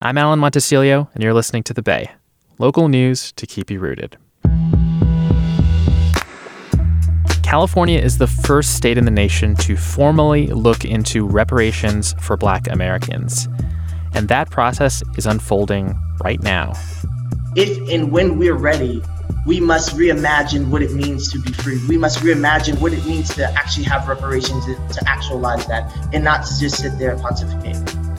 I'm Alan Montecillo, and you're listening to The Bay. Local news to keep you rooted. California is the first state in the nation to formally look into reparations for Black Americans. And that process is unfolding right now. If and when we're ready, we must reimagine what it means to be free. We must reimagine what it means to actually have reparations, to actualize that, and not to just sit there and pontificate.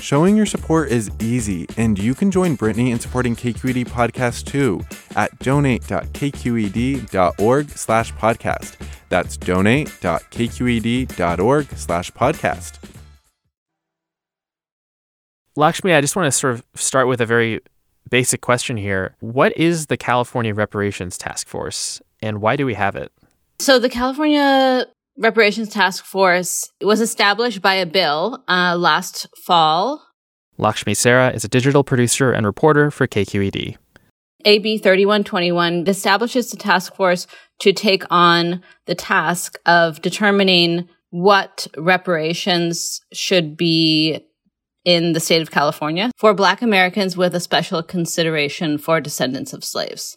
Showing your support is easy, and you can join Brittany in supporting KQED Podcast too at donate.kqed.org/podcast. That's donate.kqed.org/podcast. Lakshmi, I just want to sort of start with a very basic question here. What is the California Reparations Task Force, and why do we have it? So the California Reparations Task Force was established by a bill last fall. Lakshmi Sarah is a digital producer and reporter for KQED. AB 3121 establishes the task force to take on the task of determining what reparations should be in the state of California for Black Americans, with a special consideration for descendants of slaves.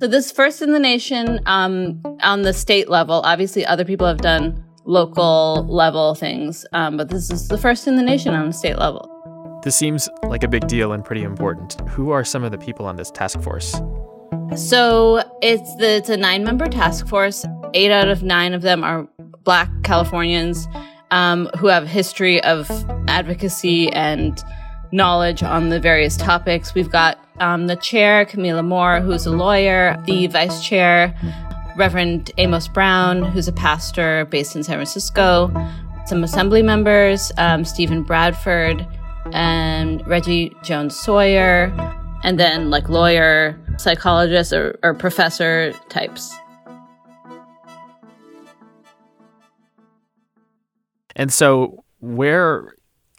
So this first in the nation on the state level. Obviously, other people have done local level things, but this is the first in the nation on the state level. This seems like a big deal and pretty important. Who are some of the people on this task force? So it's a 9-member task force. 8 out of 9 of them are Black Californians who have a history of advocacy and knowledge on the various topics. We've got the chair, Camila Moore, who's a lawyer, the vice chair, Reverend Amos Brown, who's a pastor based in San Francisco, some assembly members, Stephen Bradford and Reggie Jones-Sawyer, and then like lawyer, psychologist, or professor types. And so where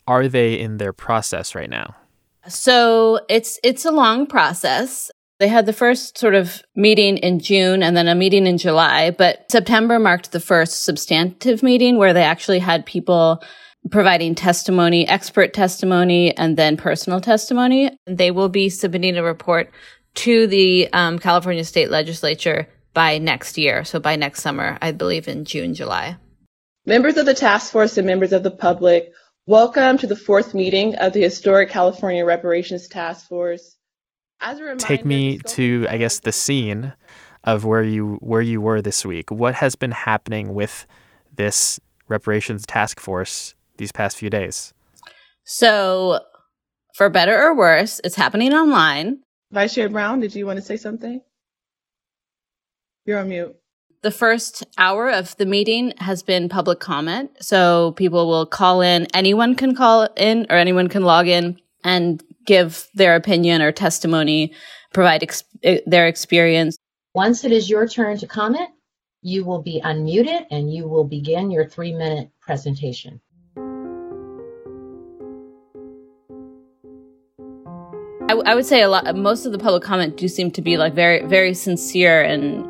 are they in their process right now? So it's a long process. They had the first sort of meeting in June and then a meeting in July, but September marked the first substantive meeting where they actually had people providing testimony, expert testimony, and then personal testimony. They will be submitting a report to the California State Legislature by next year. So by next summer, I believe in June, July. Members of the task force and members of the public, welcome to the fourth meeting of the historic California Reparations Task Force. As a reminder, take me to, I guess, the scene of where you were this week. What has been happening with this Reparations Task Force these past few days? So, for better or worse, it's happening online. Vice Chair Brown, did you want to say something? You're on mute. The first hour of the meeting has been public comment. So people will call in. Anyone can call in or anyone can log in and give their opinion or testimony, provide their experience. Once it is your turn to comment, you will be unmuted and you will begin your 3-minute presentation. I would say most of the public comment do seem to be like very, very sincere and,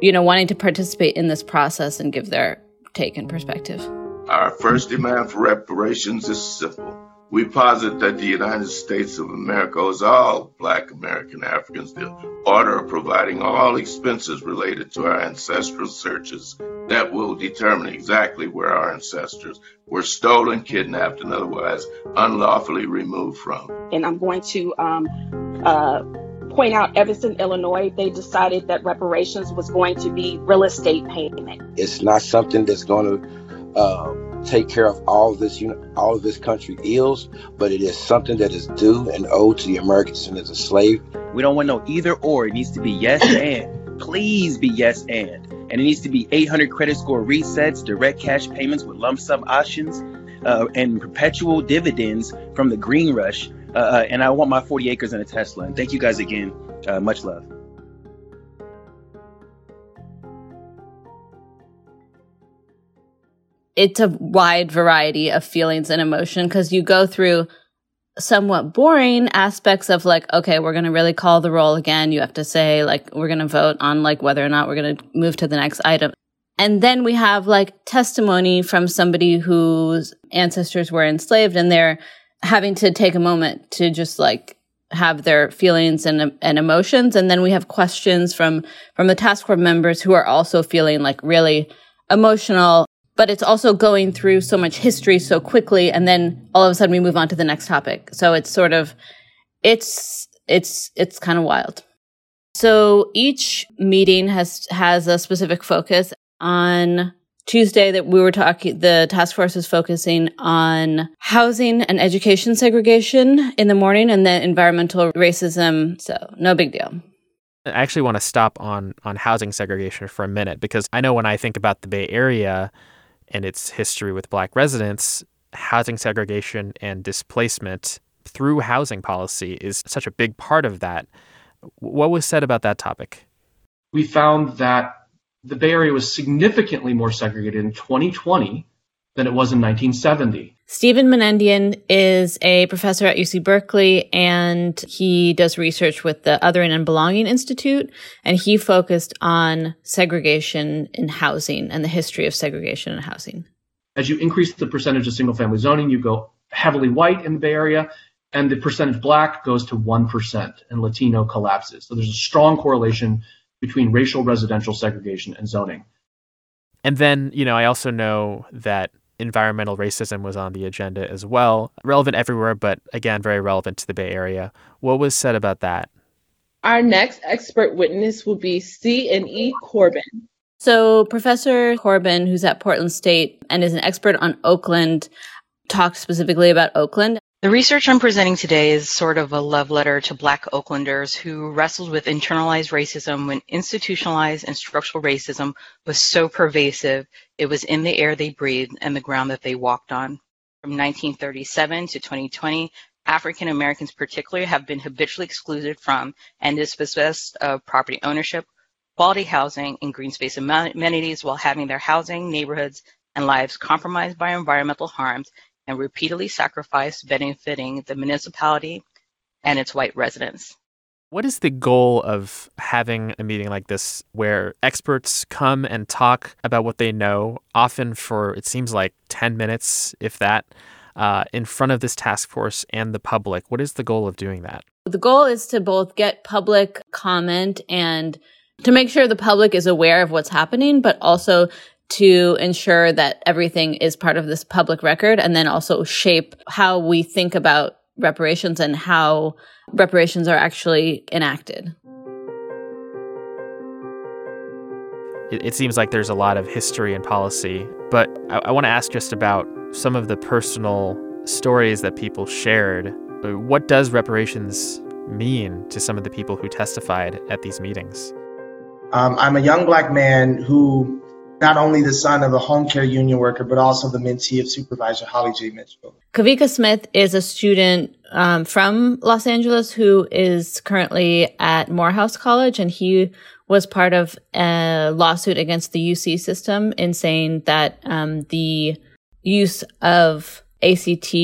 you know, wanting to participate in this process and give their take and perspective. Our first demand for reparations is simple. We posit that the United States of America owes all Black American Africans the order of providing all expenses related to our ancestral searches that will determine exactly where our ancestors were stolen, kidnapped, and otherwise unlawfully removed from. And I'm going to point out Evanston, Illinois, they decided that reparations was going to be real estate payment. It's not something that's going to take care of all this country ills, but it is something that is due and owed to the American descendants as a slave. We don't want no either or. It needs to be yes and. Please be yes and. And it needs to be 800 credit score resets, direct cash payments with lump sum options, and perpetual dividends from the green rush. And I want my 40 acres and a Tesla. And thank you guys again. Much love. It's a wide variety of feelings and emotion because you go through somewhat boring aspects of like, okay, we're going to really call the roll again. You have to say like, we're going to vote on like whether or not we're going to move to the next item. And then we have like testimony from somebody whose ancestors were enslaved and they're having to take a moment to just like have their feelings and emotions. And then we have questions from the task force members who are also feeling like really emotional. But it's also going through so much history so quickly, and then all of a sudden we move on to the next topic. So it's sort of, it's kind of wild. So each meeting has a specific focus. On Tuesday that we were talking, the task force was focusing on housing and education segregation in the morning, and then environmental racism. So no big deal. I actually want to stop on housing segregation for a minute, because I know when I think about the Bay Area and its history with Black residents, housing segregation and displacement through housing policy is such a big part of that. What was said about that topic? We found that the Bay Area was significantly more segregated in 2020 than it was in 1970. Stephen Menendian is a professor at UC Berkeley, and he does research with the Othering and Belonging Institute, and he focused on segregation in housing and the history of segregation in housing. As you increase the percentage of single-family zoning, you go heavily white in the Bay Area, and the percentage Black goes to 1%, and Latino collapses. So there's a strong correlation between racial residential segregation and zoning. And then, you know, I also know that environmental racism was on the agenda as well. Relevant everywhere, but again, very relevant to the Bay Area. What was said about that? Our next expert witness will be C.N.E. Corbin. So Professor Corbin, who's at Portland State and is an expert on Oakland, talked specifically about Oakland. The research I'm presenting today is sort of a love letter to Black Oaklanders who wrestled with internalized racism when institutionalized and structural racism was so pervasive it was in the air they breathed and the ground that they walked on. From 1937 to 2020, African Americans particularly have been habitually excluded from and dispossessed of property ownership, quality housing, and green space amenities while having their housing, neighborhoods, and lives compromised by environmental harms and repeatedly sacrificed benefiting the municipality and its white residents. What is the goal of having a meeting like this where experts come and talk about what they know, often for, it seems like, 10 minutes, if that, in front of this task force and the public? What is the goal of doing that? The goal is to both get public comment and to make sure the public is aware of what's happening, but also to ensure that everything is part of this public record, and then also shape how we think about reparations and how reparations are actually enacted. It seems like there's a lot of history and policy, but I want to ask just about some of the personal stories that people shared. What does reparations mean to some of the people who testified at these meetings? I'm a young Black man who not only the son of a home care union worker, but also the mentee of Supervisor Holly J. Mitchell. Kavika Smith is a student from Los Angeles who is currently at Morehouse College, and he was part of a lawsuit against the UC system in saying that the use of ACT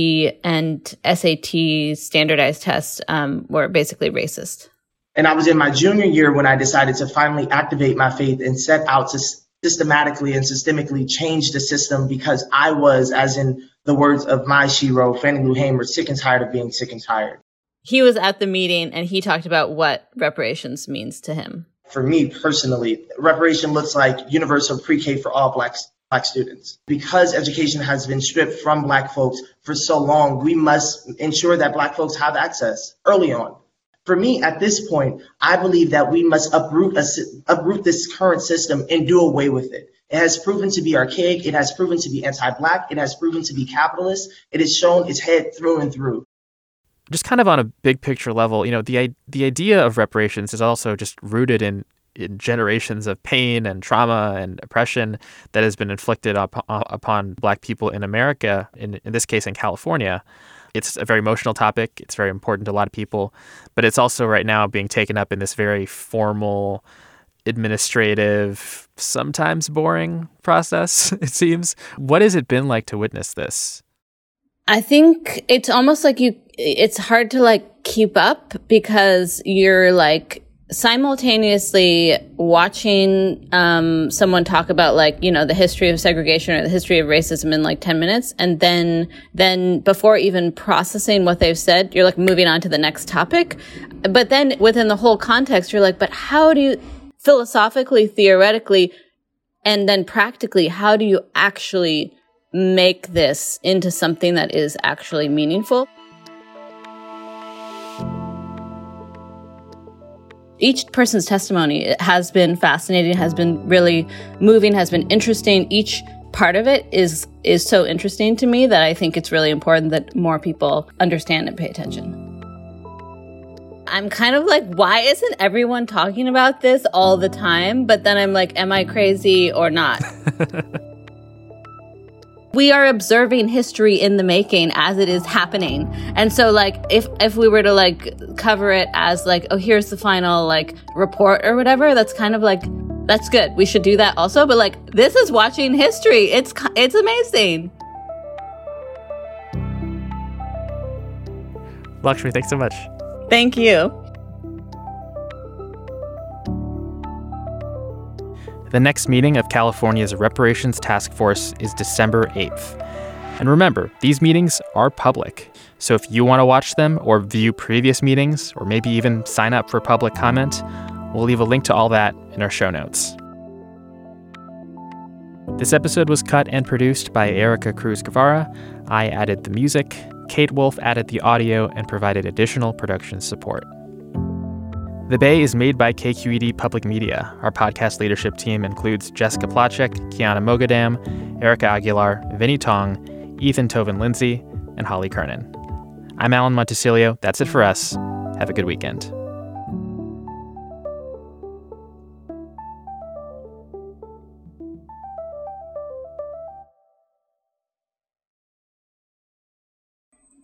and SAT standardized tests were basically racist. And I was in my junior year when I decided to finally activate my faith and set out to systematically and systemically change the system, because I was, as in the words of my shero, Fannie Lou Hamer, sick and tired of being sick and tired. He was at the meeting and he talked about what reparations means to him. For me personally, reparation looks like universal pre-K for all Black students. Because education has been stripped from Black folks for so long, we must ensure that Black folks have access early on. For me, at this point, I believe that we must uproot this current system and do away with it. It has proven to be archaic. It has proven to be anti-Black. It has proven to be capitalist. It has shown its head through and through. Just kind of on a big picture level, you know, the idea of reparations is also just rooted in generations of pain and trauma and oppression that has been inflicted upon Black people in America, in this case in California. It's a very emotional topic. It's very important to a lot of people. But it's also right now being taken up in this very formal, administrative, sometimes boring process, it seems. What has it been like to witness this? I think it's almost like it's hard to like keep up, because you're like simultaneously watching someone talk about, like, you know, the history of segregation or the history of racism in like 10 minutes. And then before even processing what they've said, you're like moving on to the next topic. But then within the whole context, you're like, but how do you philosophically, theoretically, and then practically, how do you actually make this into something that is actually meaningful? Each person's testimony has been fascinating, has been really moving, has been interesting. Each part of it is so interesting to me that I think it's really important that more people understand and pay attention. I'm kind of like, why isn't everyone talking about this all the time? But then I'm like, am I crazy or not? We are observing history in the making as it is happening. And so like if we were to like cover it as like, oh, here's the final like report or whatever, that's kind of like, that's good. We should do that also. But like, this is watching history. It's amazing. Lakshmi, thanks so much. Thank you. The next meeting of California's Reparations Task Force is December 8th. And remember, these meetings are public. So if you want to watch them or view previous meetings, or maybe even sign up for public comment, we'll leave a link to all that in our show notes. This episode was cut and produced by Erica Cruz Guevara. I added the music. Kate Wolf added the audio and provided additional production support. The Bay is made by KQED Public Media. Our podcast leadership team includes Jessica Plachek, Kiana Mogadam, Erica Aguilar, Vinnie Tong, Ethan Tovin-Lindsay, and Holly Kernan. I'm Alan Montecillo. That's it for us. Have a good weekend.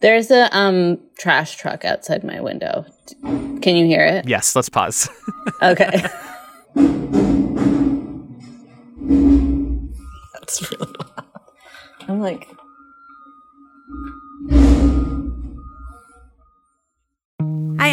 There's a trash truck outside my window. Can you hear it? Yes, let's pause. Okay. That's really loud. I'm like... Hi,